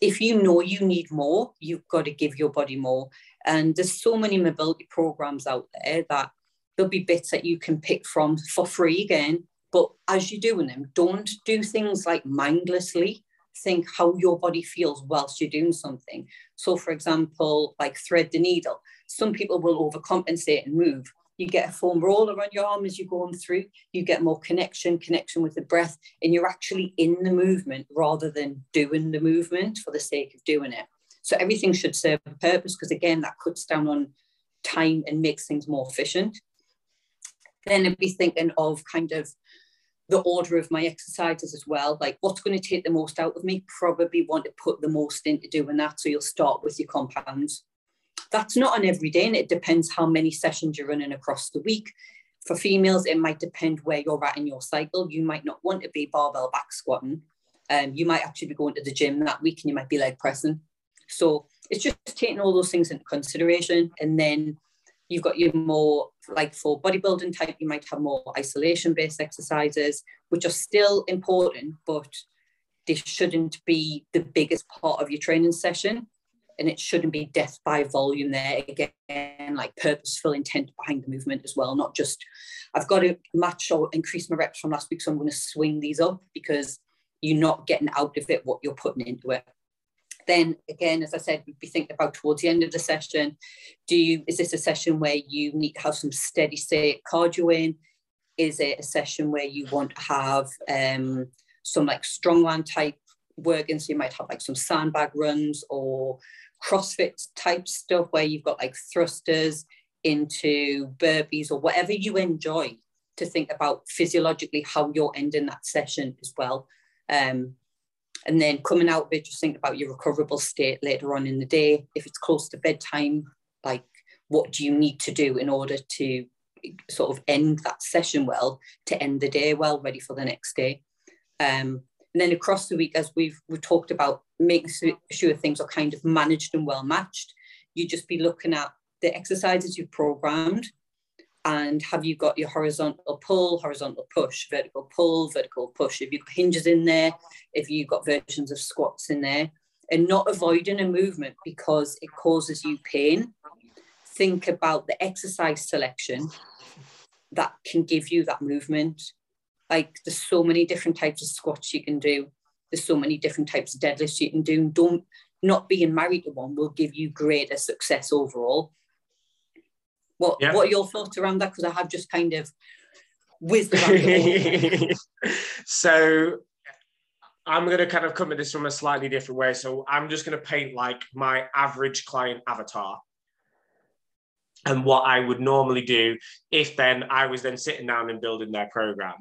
if you know you need more, you've got to give your body more. And there's so many mobility programs out there that there'll be bits that you can pick from for free again. But as you're doing them, don't do things like mindlessly. Think how your body feels whilst you're doing something. So for example, like thread the needle. Some people will overcompensate and move. You get a foam roller on your arm as you're going through, you get more connection, connection with the breath, and you're actually in the movement rather than doing the movement for the sake of doing it. So everything should serve a purpose, because again, that cuts down on time and makes things more efficient. Then I'd be thinking of kind of the order of my exercises as well, like what's going to take the most out of me, probably want to put the most into doing that. So you'll start with your compounds. That's not on every day, and it depends how many sessions you're running across the week. For females, it might depend where you're at in your cycle. You might not want to be barbell back squatting. Um, you might actually be going to the gym that week and you might be leg pressing. So it's just taking all those things into consideration. And then you've got your more, like for bodybuilding type, you might have more isolation-based exercises, which are still important, but they shouldn't be the biggest part of your training session. And it shouldn't be death by volume there. Again, like purposeful intent behind the movement as well, not just, I've got to match or increase my reps from last week, so I'm going to swing these up, because you're not getting out of it what you're putting into it. Then again, as I said, we'd be thinking about towards the end of the session, do you, is this a session where you need to have some steady state cardio in? Is it a session where you want to have um, some like strongman type work in? So you might have like some sandbag runs or CrossFit type stuff where you've got like thrusters into burpees or whatever you enjoy, to think about physiologically how you're ending that session as well. Um, And then coming out of it, just think about your recoverable state later on in the day. If it's close to bedtime, like what do you need to do in order to sort of end that session well, to end the day well, ready for the next day. Um, and then across the week, as we've we talked about, making sure things are kind of managed and well matched. You just be looking at the exercises you've programmed, and have you got your horizontal pull, horizontal push, vertical pull, vertical push? If you've got hinges in there, if you've got versions of squats in there, and not avoiding a movement because it causes you pain. Think about the exercise selection that can give you that movement. Like there's so many different types of squats you can do. There's so many different types of deadlifts you can do. Don't, not being married to one will give you greater success overall. What, yep. what are your thoughts around that? Because I have just kind of whizzed around. So I'm going to kind of come at this from a slightly different way. So I'm just going to paint like my average client avatar and what I would normally do if then I was then sitting down and building their program.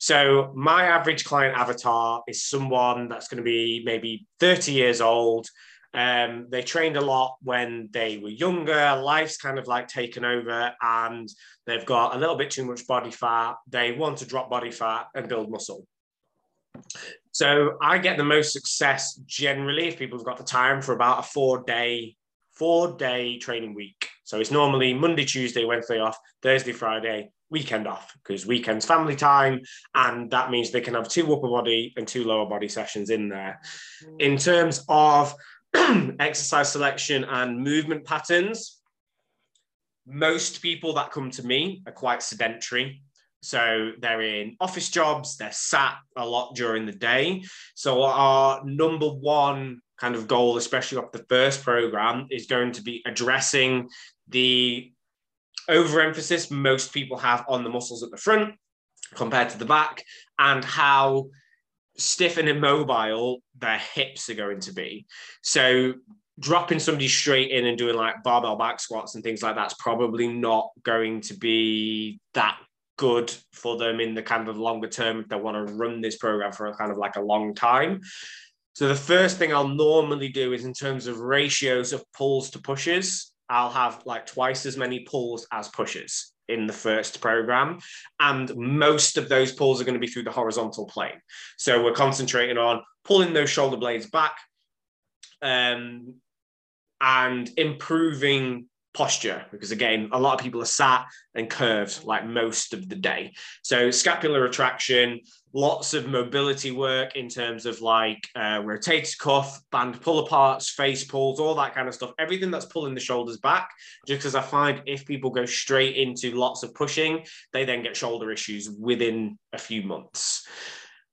So my average client avatar is someone that's going to be maybe thirty years old. Um, they trained a lot when they were younger, life's kind of like taken over, and they've got a little bit too much body fat. They want to drop body fat and build muscle. So I get the most success generally if people have got the time for about a four day, four day training week. So it's normally Monday, Tuesday, Wednesday off, Thursday, Friday, weekend off, because weekend's family time, and that means they can have two upper body and two lower body sessions in there. In terms of exercise selection and movement patterns, most people that come to me are quite sedentary. So they're in office jobs, they're sat a lot during the day. So our number one kind of goal, especially off the first program, is going to be addressing the overemphasis most people have on the muscles at the front compared to the back, and how stiff and immobile their hips are going to be. So dropping somebody straight in and doing like barbell back squats and things like that's probably not going to be that good for them in the kind of longer term if they want to run this program for a kind of like a long time. So the first thing I'll normally do is in terms of ratios of pulls to pushes, I'll have like twice as many pulls as pushes in the first program. And most of those pulls are going to be through the horizontal plane. So we're concentrating on pulling those shoulder blades back um, and improving posture, because again, a lot of people are sat and curved like most of the day. So scapular retraction, lots of mobility work in terms of like uh, rotator cuff, band pull aparts, face pulls, all that kind of stuff, everything that's pulling the shoulders back, just because I find if people go straight into lots of pushing, they then get shoulder issues within a few months.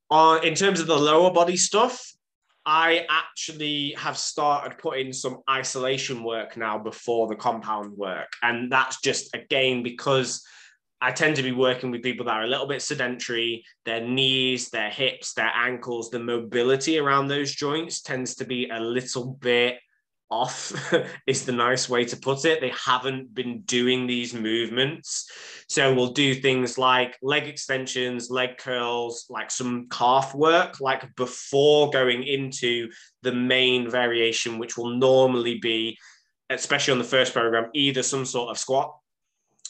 Uh, in terms of the lower body stuff, I actually have started putting some isolation work now before the compound work. And that's just, again, because I tend to be working with people that are a little bit sedentary. Their knees, their hips, their ankles, the mobility around those joints tends to be a little bit off is the nice way to put it. They haven't been doing these movements. So we'll do things like leg extensions, leg curls, like some calf work, like before going into the main variation, which will normally be, especially on the first program, either some sort of squat.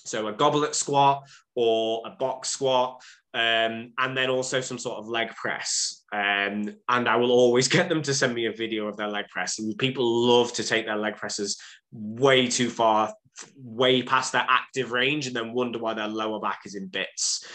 So a goblet squat or a box squat, um, and then also some sort of leg press. Um, and I will always get them to send me a video of their leg press. And people love to take their leg presses way too far, way past their active range, and then wonder why their lower back is in bits.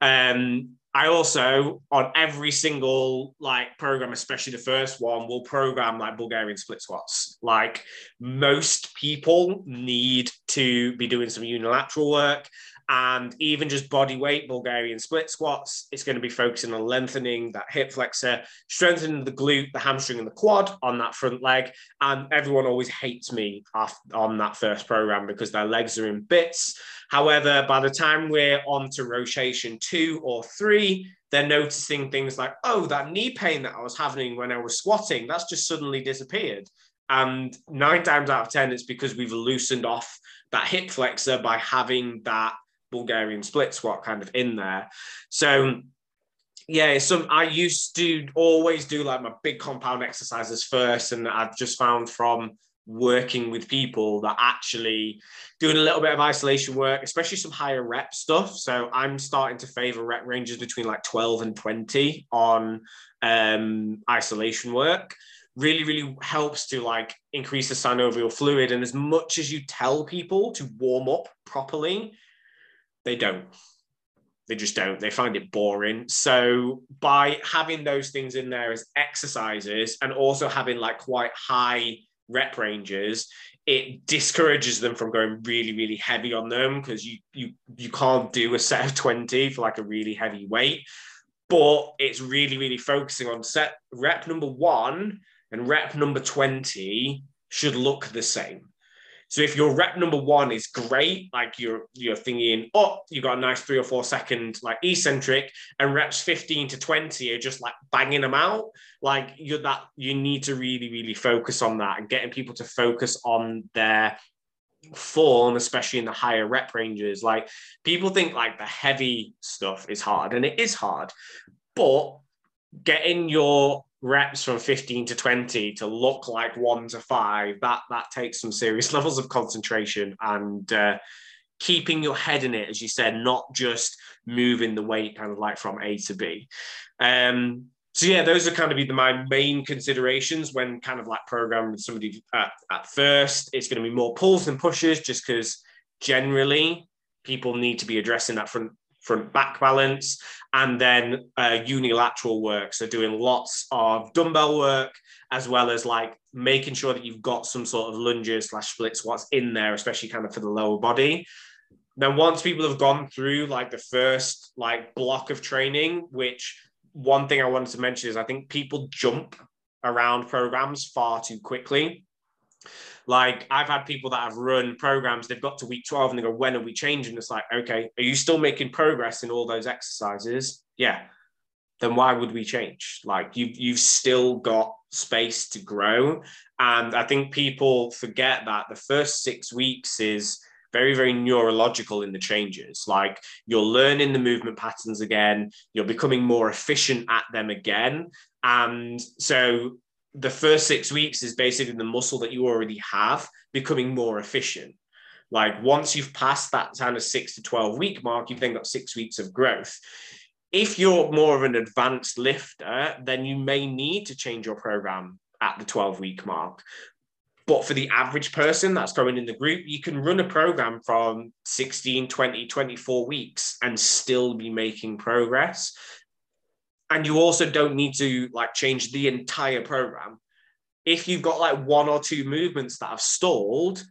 Um, I also, on every single like program, especially the first one, will program like Bulgarian split squats. Like most people need to be doing some unilateral work. And even just body weight, Bulgarian split squats, it's going to be focusing on lengthening that hip flexor, strengthening the glute, the hamstring and the quad on that front leg. And everyone always hates me on that first program because their legs are in bits. However, by the time we're on to rotation two or three, they're noticing things like, oh, that knee pain that I was having when I was squatting, that's just suddenly disappeared. And nine times out of ten, it's because we've loosened off that hip flexor by having that Bulgarian split squat kind of in there. So yeah, some I used to always do like my big compound exercises first, and I've just found from working with people that actually doing a little bit of isolation work, especially some higher rep stuff. So I'm starting to favor rep ranges between like twelve and twenty on um, isolation work. Really, really helps to like increase the synovial fluid. And as much as you tell people to warm up properly, they don't. They just don't. They find it boring. So by having those things in there as exercises and also having like quite high rep ranges, it discourages them from going really, really heavy on them, because you you you can't do a set of twenty for like a really heavy weight. But it's really, really focusing on set rep number one and rep number twenty should look the same. So if your rep number one is great, like you're, you're thinking, oh, you got a nice three or four second like eccentric, and reps fifteen to twenty are just like banging them out. Like you're that, you need to really, really focus on that and getting people to focus on their form, especially in the higher rep ranges. Like people think like the heavy stuff is hard, and it is hard, but getting your reps from fifteen to twenty to look like one to five, that that takes some serious levels of concentration and uh, keeping your head in it, as you said, not just moving the weight kind of like from A to B. Um, so yeah, those are kind of be the, my main considerations when kind of like programming with somebody at, at first. It's going to be more pulls than pushes, just because generally people need to be addressing that front front back balance, and then uh, unilateral work. So doing lots of dumbbell work, as well as like making sure that you've got some sort of lunges slash split squats in there, especially kind of for the lower body. Then once people have gone through like the first like block of training, which one thing I wanted to mention is I think people jump around programs far too quickly. Like I've had people that have run programs, they've got to week twelve and they go, when are we changing? It's like, okay, are you still making progress in all those exercises? Yeah. Then why would we change? Like you've, you've still got space to grow. And I think people forget that the first six weeks is very, very neurological in the changes. Like you're learning the movement patterns again, you're becoming more efficient at them again. And so the first six weeks is basically the muscle that you already have becoming more efficient. Like once you've passed that kind of six to twelve week mark, you've then got six weeks of growth. If you're more of an advanced lifter, then you may need to change your program at the twelve week mark. But for the average person that's going in the group, you can run a program from sixteen, twenty, twenty-four weeks and still be making progress. And you also don't need to like change the entire program. If you've got like one or two movements that have stalled,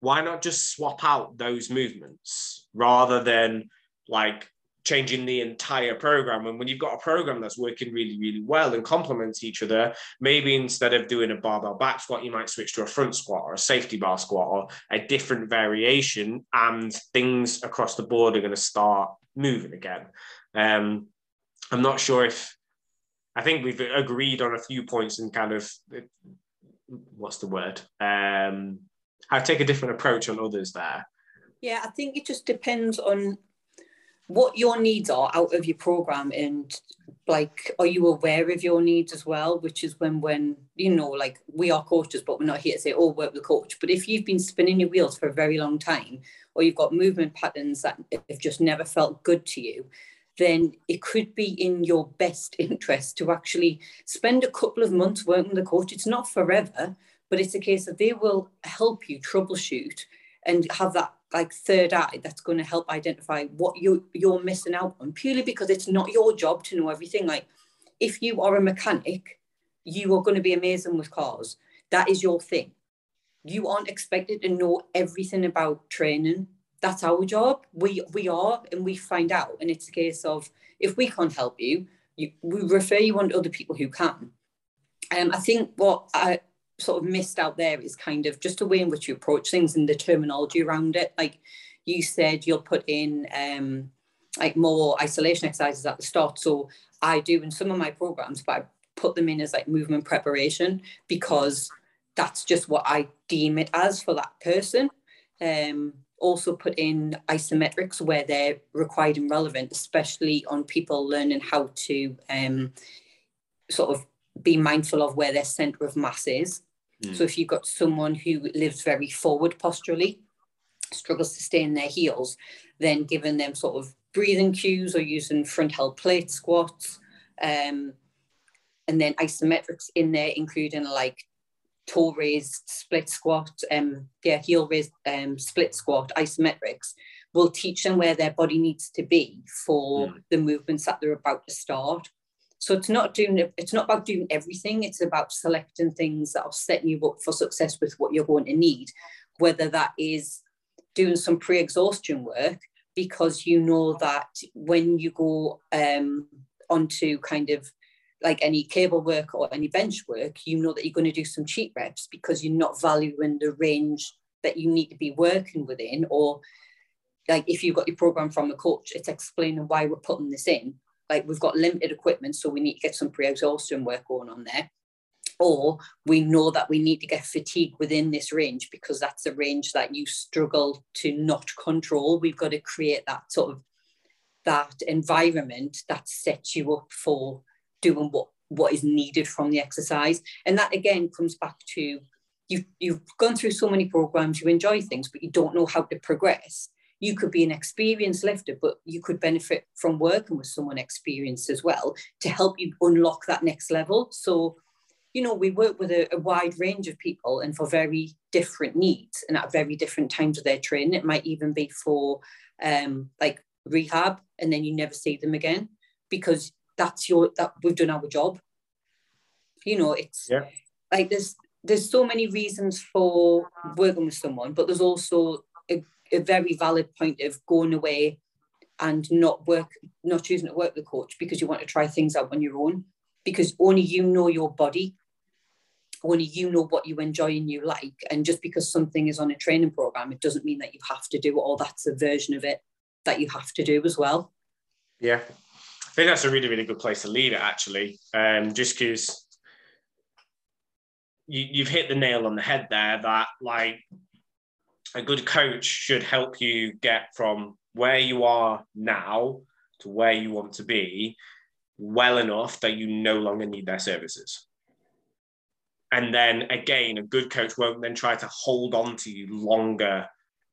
why not just swap out those movements rather than like changing the entire program? And when you've got a program that's working really, really well and complements each other, maybe instead of doing a barbell back squat, you might switch to a front squat or a safety bar squat or a different variation, and things across the board are going to start moving again. Um, I'm not sure if, I think we've agreed on a few points and kind of, what's the word? Um, I take a different approach on others there. Yeah, I think it just depends on what your needs are out of your program, and like, are you aware of your needs as well? Which is when, when you know, like, we are coaches, but we're not here to say, oh, work with a coach. But if you've been spinning your wheels for a very long time, or you've got movement patterns that have just never felt good to you, then it could be in your best interest to actually spend a couple of months working with a coach. It's not forever, but it's a case that they will help you troubleshoot and have that like third eye that's going to help identify what you, you're missing out on, purely because it's not your job to know everything. Like, if you are a mechanic, you are going to be amazing with cars. That is your thing. You aren't expected to know everything about training. That's our job. We we are, and we find out. And it's a case of, if we can't help you, you we refer you on to other people who can. Um, I think what I sort of missed out there is kind of just the way in which you approach things and the terminology around it. Like you said, you'll put in um, like more isolation exercises at the start. So I do in some of my programs, but I put them in as like movement preparation, because that's just what I deem it as for that person. Um, also put in isometrics where they're required and relevant, especially on people learning how to um, sort of be mindful of where their centre of mass is. Mm. So if you've got someone who lives very forward posturally, struggles to stay in their heels, then giving them sort of breathing cues or using front held plate squats, um, and then isometrics in there, including like toe raised split squat, um, yeah, heel raised um, split squat, isometrics, will teach them where their body needs to be for mm. the movements that they're about to start. So it's not doing, it's not about doing everything. It's about selecting things that are setting you up for success with what you're going to need, whether that is doing some pre-exhaustion work, because you know that when you go um, onto kind of like any cable work or any bench work, you know that you're going to do some cheat reps because you're not valuing the range that you need to be working within. Or like if you've got your program from a coach, it's explaining why we're putting this in. Like, we've got limited equipment, so we need to get some pre-exhaustion work going on there. Or we know that we need to get fatigue within this range because that's a range that you struggle to not control. We've got to create that sort of, that environment that sets you up for doing what, what is needed from the exercise. And that again comes back to, you've, you've gone through so many programs, you enjoy things, but you don't know how to progress. You could be an experienced lifter, but you could benefit from working with someone experienced as well to help you unlock that next level. So, you know, we work with a, a wide range of people and for very different needs and at very different times of their training. It might even be for um, like rehab, and then you never see them again because that's your, that we've done our job. You know, it's yeah. like there's, there's so many reasons for working with someone, but there's also a a very valid point of going away and not work, not choosing to work with a coach because you want to try things out on your own, because only you know your body, only you know what you enjoy and you like. And just because something is on a training program, it doesn't mean that you have to do it, or that's a version of it that you have to do as well. Yeah, I think that's a really, really good place to leave it actually, um, just because you, you've hit the nail on the head there that like, a good coach should help you get from where you are now to where you want to be well enough that you no longer need their services. And then again, a good coach won't then try to hold on to you longer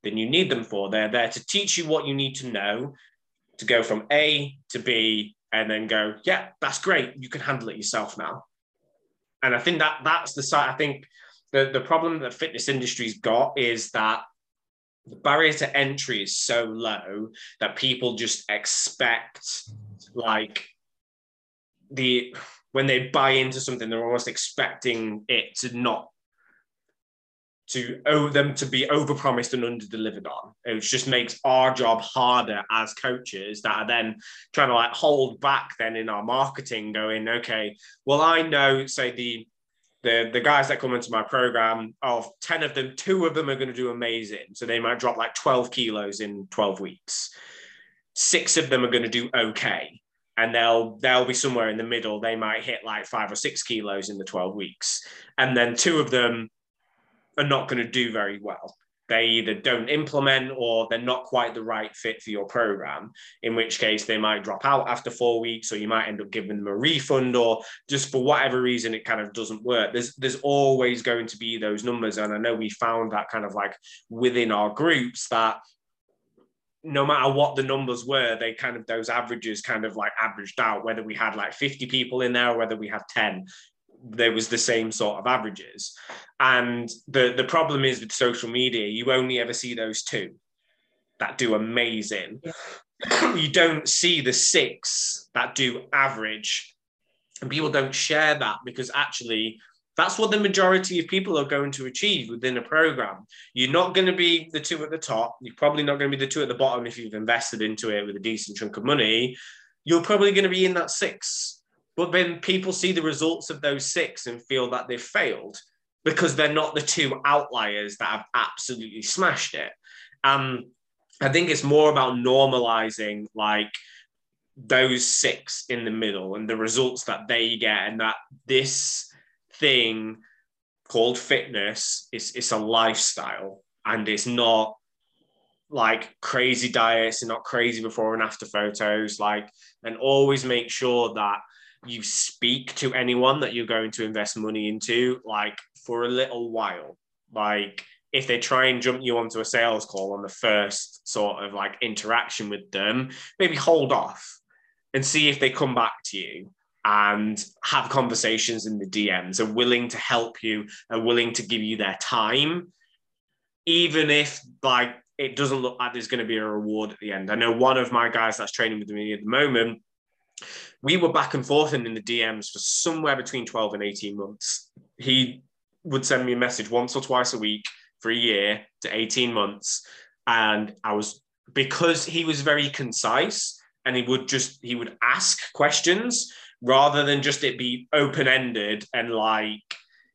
than you need them for. They're there to teach you what you need to know to go from A to B and then go, yeah, that's great. You can handle it yourself now. And I think that that's the side, I think the, the problem that the fitness industry's got is that the barrier to entry is so low that people just expect, like, the when they buy into something, they're almost expecting it to not, to owe them to be overpromised and underdelivered on. It just makes our job harder as coaches that are then trying to like hold back then in our marketing, going, okay, well, I know, say the the the guys that come into my program, of ten of them, two of them are going to do amazing. So they might drop like twelve kilos in twelve weeks. Six of them are going to do okay. And they'll, they'll be somewhere in the middle. They might hit like five or six kilos in the twelve weeks. And then two of them are not going to do very well. They either don't implement or they're not quite the right fit for your program, in which case they might drop out after four weeks or you might end up giving them a refund, or just for whatever reason, it kind of doesn't work. There's there's always going to be those numbers. And I know we found that kind of like within our groups that no matter what the numbers were, they kind of, those averages kind of like averaged out, whether we had like fifty people in there or whether we had ten. There was the same sort of averages. And the, the problem is with social media, you only ever see those two that do amazing. Yeah. You don't see the six that do average. And people don't share that because actually that's what the majority of people are going to achieve within a program. You're not going to be the two at the top. You're probably not going to be the two at the bottom if you've invested into it with a decent chunk of money. You're probably going to be in that six. But then people see the results of those six and feel that they've failed because they're not the two outliers that have absolutely smashed it. Um, I think it's more about normalizing like those six in the middle and the results that they get, and that this thing called fitness is it's a lifestyle, and it's not like crazy diets and not crazy before and after photos. Like, and always make sure that you speak to anyone that you're going to invest money into, like for a little while. Like if they try and jump you onto a sales call on the first sort of like interaction with them, maybe hold off and see if they come back to you and have conversations in the D Ms, are willing to help you, are willing to give you their time, even if like it doesn't look like there's going to be a reward at the end. I know one of my guys that's training with me at the moment, we were back and forth and in the D Ms for somewhere between twelve and eighteen months. He would send me a message once or twice a week for a year to eighteen months. And I was, because he was very concise and he would just, he would ask questions rather than just it be open-ended and like,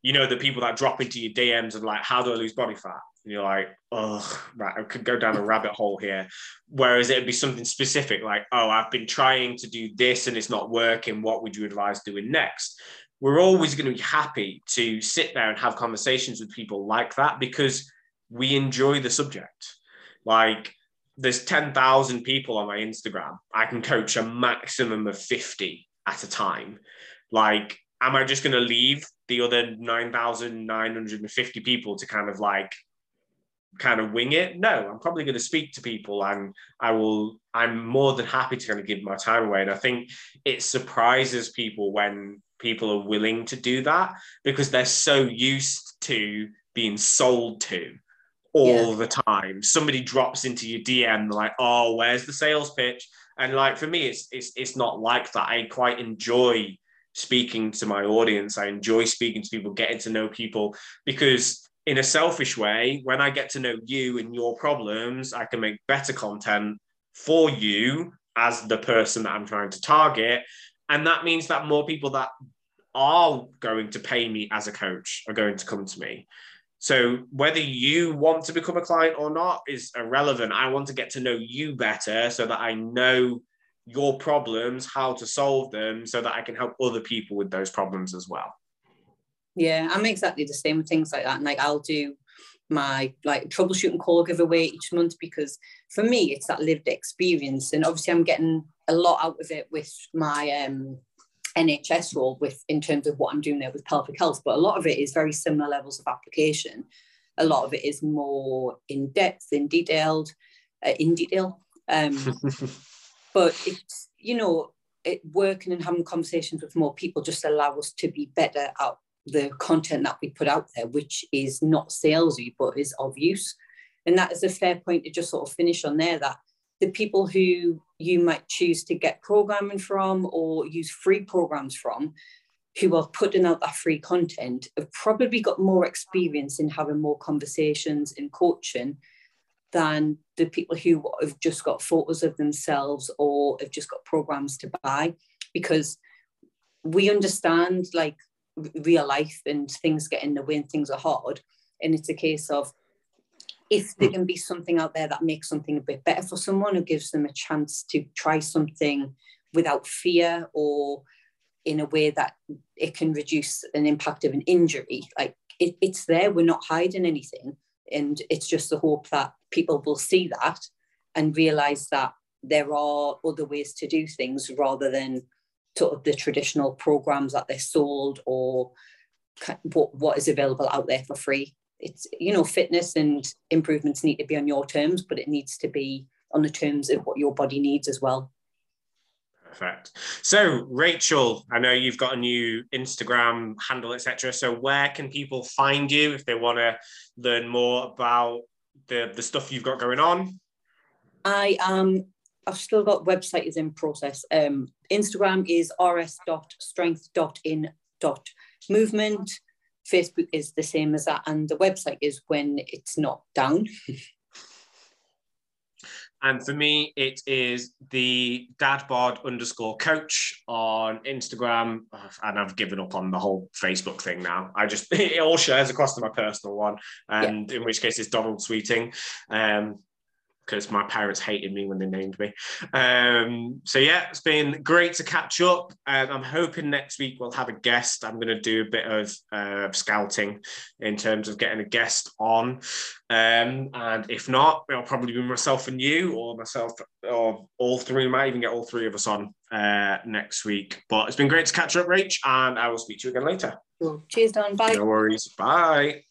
you know, the people that drop into your D Ms and like, how do I lose body fat? And you're like, oh, right, I could go down a rabbit hole here. Whereas it'd be something specific like, oh, I've been trying to do this and it's not working. What would you advise doing next? We're always going to be happy to sit there and have conversations with people like that because we enjoy the subject. Like there's ten thousand people on my Instagram. I can coach a maximum of fifty at a time. Like, am I just going to leave the other nine thousand nine hundred fifty people to kind of like, kind of wing it? No, I'm probably going to speak to people, and I will, I'm more than happy to kind of give my time away. And I think it surprises people when people are willing to do that because they're so used to being sold to all yeah. the time. Somebody drops into your D M like, oh, where's the sales pitch? And like, for me, it's, it's, it's not like that. I quite enjoy speaking to my audience. I enjoy speaking to people, getting to know people, because in a selfish way, when I get to know you and your problems, I can make better content for you as the person that I'm trying to target. And that means that more people that are going to pay me as a coach are going to come to me. So whether you want to become a client or not is irrelevant. I want to get to know you better so that I know your problems, how to solve them, so that I can help other people with those problems as well. Yeah, I'm exactly the same with things like that. And like, I'll do my like troubleshooting call giveaway each month because for me, it's that lived experience. And obviously I'm getting a lot out of it with my um, N H S role with, in terms of what I'm doing there with pelvic health. But a lot of it is very similar levels of application. A lot of it is more in depth, in detailed, uh, in detail. Um, but it's, you know, it, working and having conversations with more people just allow us to be better at the content that we put out there, which is not salesy, but is of use. And that is a fair point to just sort of finish on there, that the people who you might choose to get programming from or use free programs from, who are putting out that free content, have probably got more experience in having more conversations and coaching than the people who have just got photos of themselves or have just got programs to buy, because we understand like real life and things get in the way and things are hard. And it's a case of, if there can be something out there that makes something a bit better for someone, or gives them a chance to try something without fear, or in a way that it can reduce an impact of an injury, like it, it's there, we're not hiding anything. And it's just the hope that people will see that and realise that there are other ways to do things rather than sort of the traditional programmes that they're sold, or what, what is available out there for free. It's, you know, fitness and improvements need to be on your terms, but it needs to be on the terms of what your body needs as well. Perfect. So, Rachel, I know you've got a new Instagram handle, et cetera. So where can people find you if they want to learn more about the, the stuff you've got going on? I um, I've still got website is in process. Um, Instagram is r s dot strength dot in dot movement. Facebook is the same as that, and the website is when it's not down. And for me, it is the dadbod underscore coach on Instagram. And I've given up on the whole Facebook thing now. I just, it all shares across to my personal one. And yeah. In which case it's Donald Sweeting, um, because my parents hated me when they named me. Um, so yeah, it's been great to catch up. Um, I'm hoping next week we'll have a guest. I'm going to do a bit of uh, scouting in terms of getting a guest on. Um, and if not, it'll probably be myself and you, or myself, or all three. We might even get all three of us on uh, next week. But it's been great to catch up, Rach, and I will speak to you again later. Cool. Cheers, Don. Bye. No worries. Bye.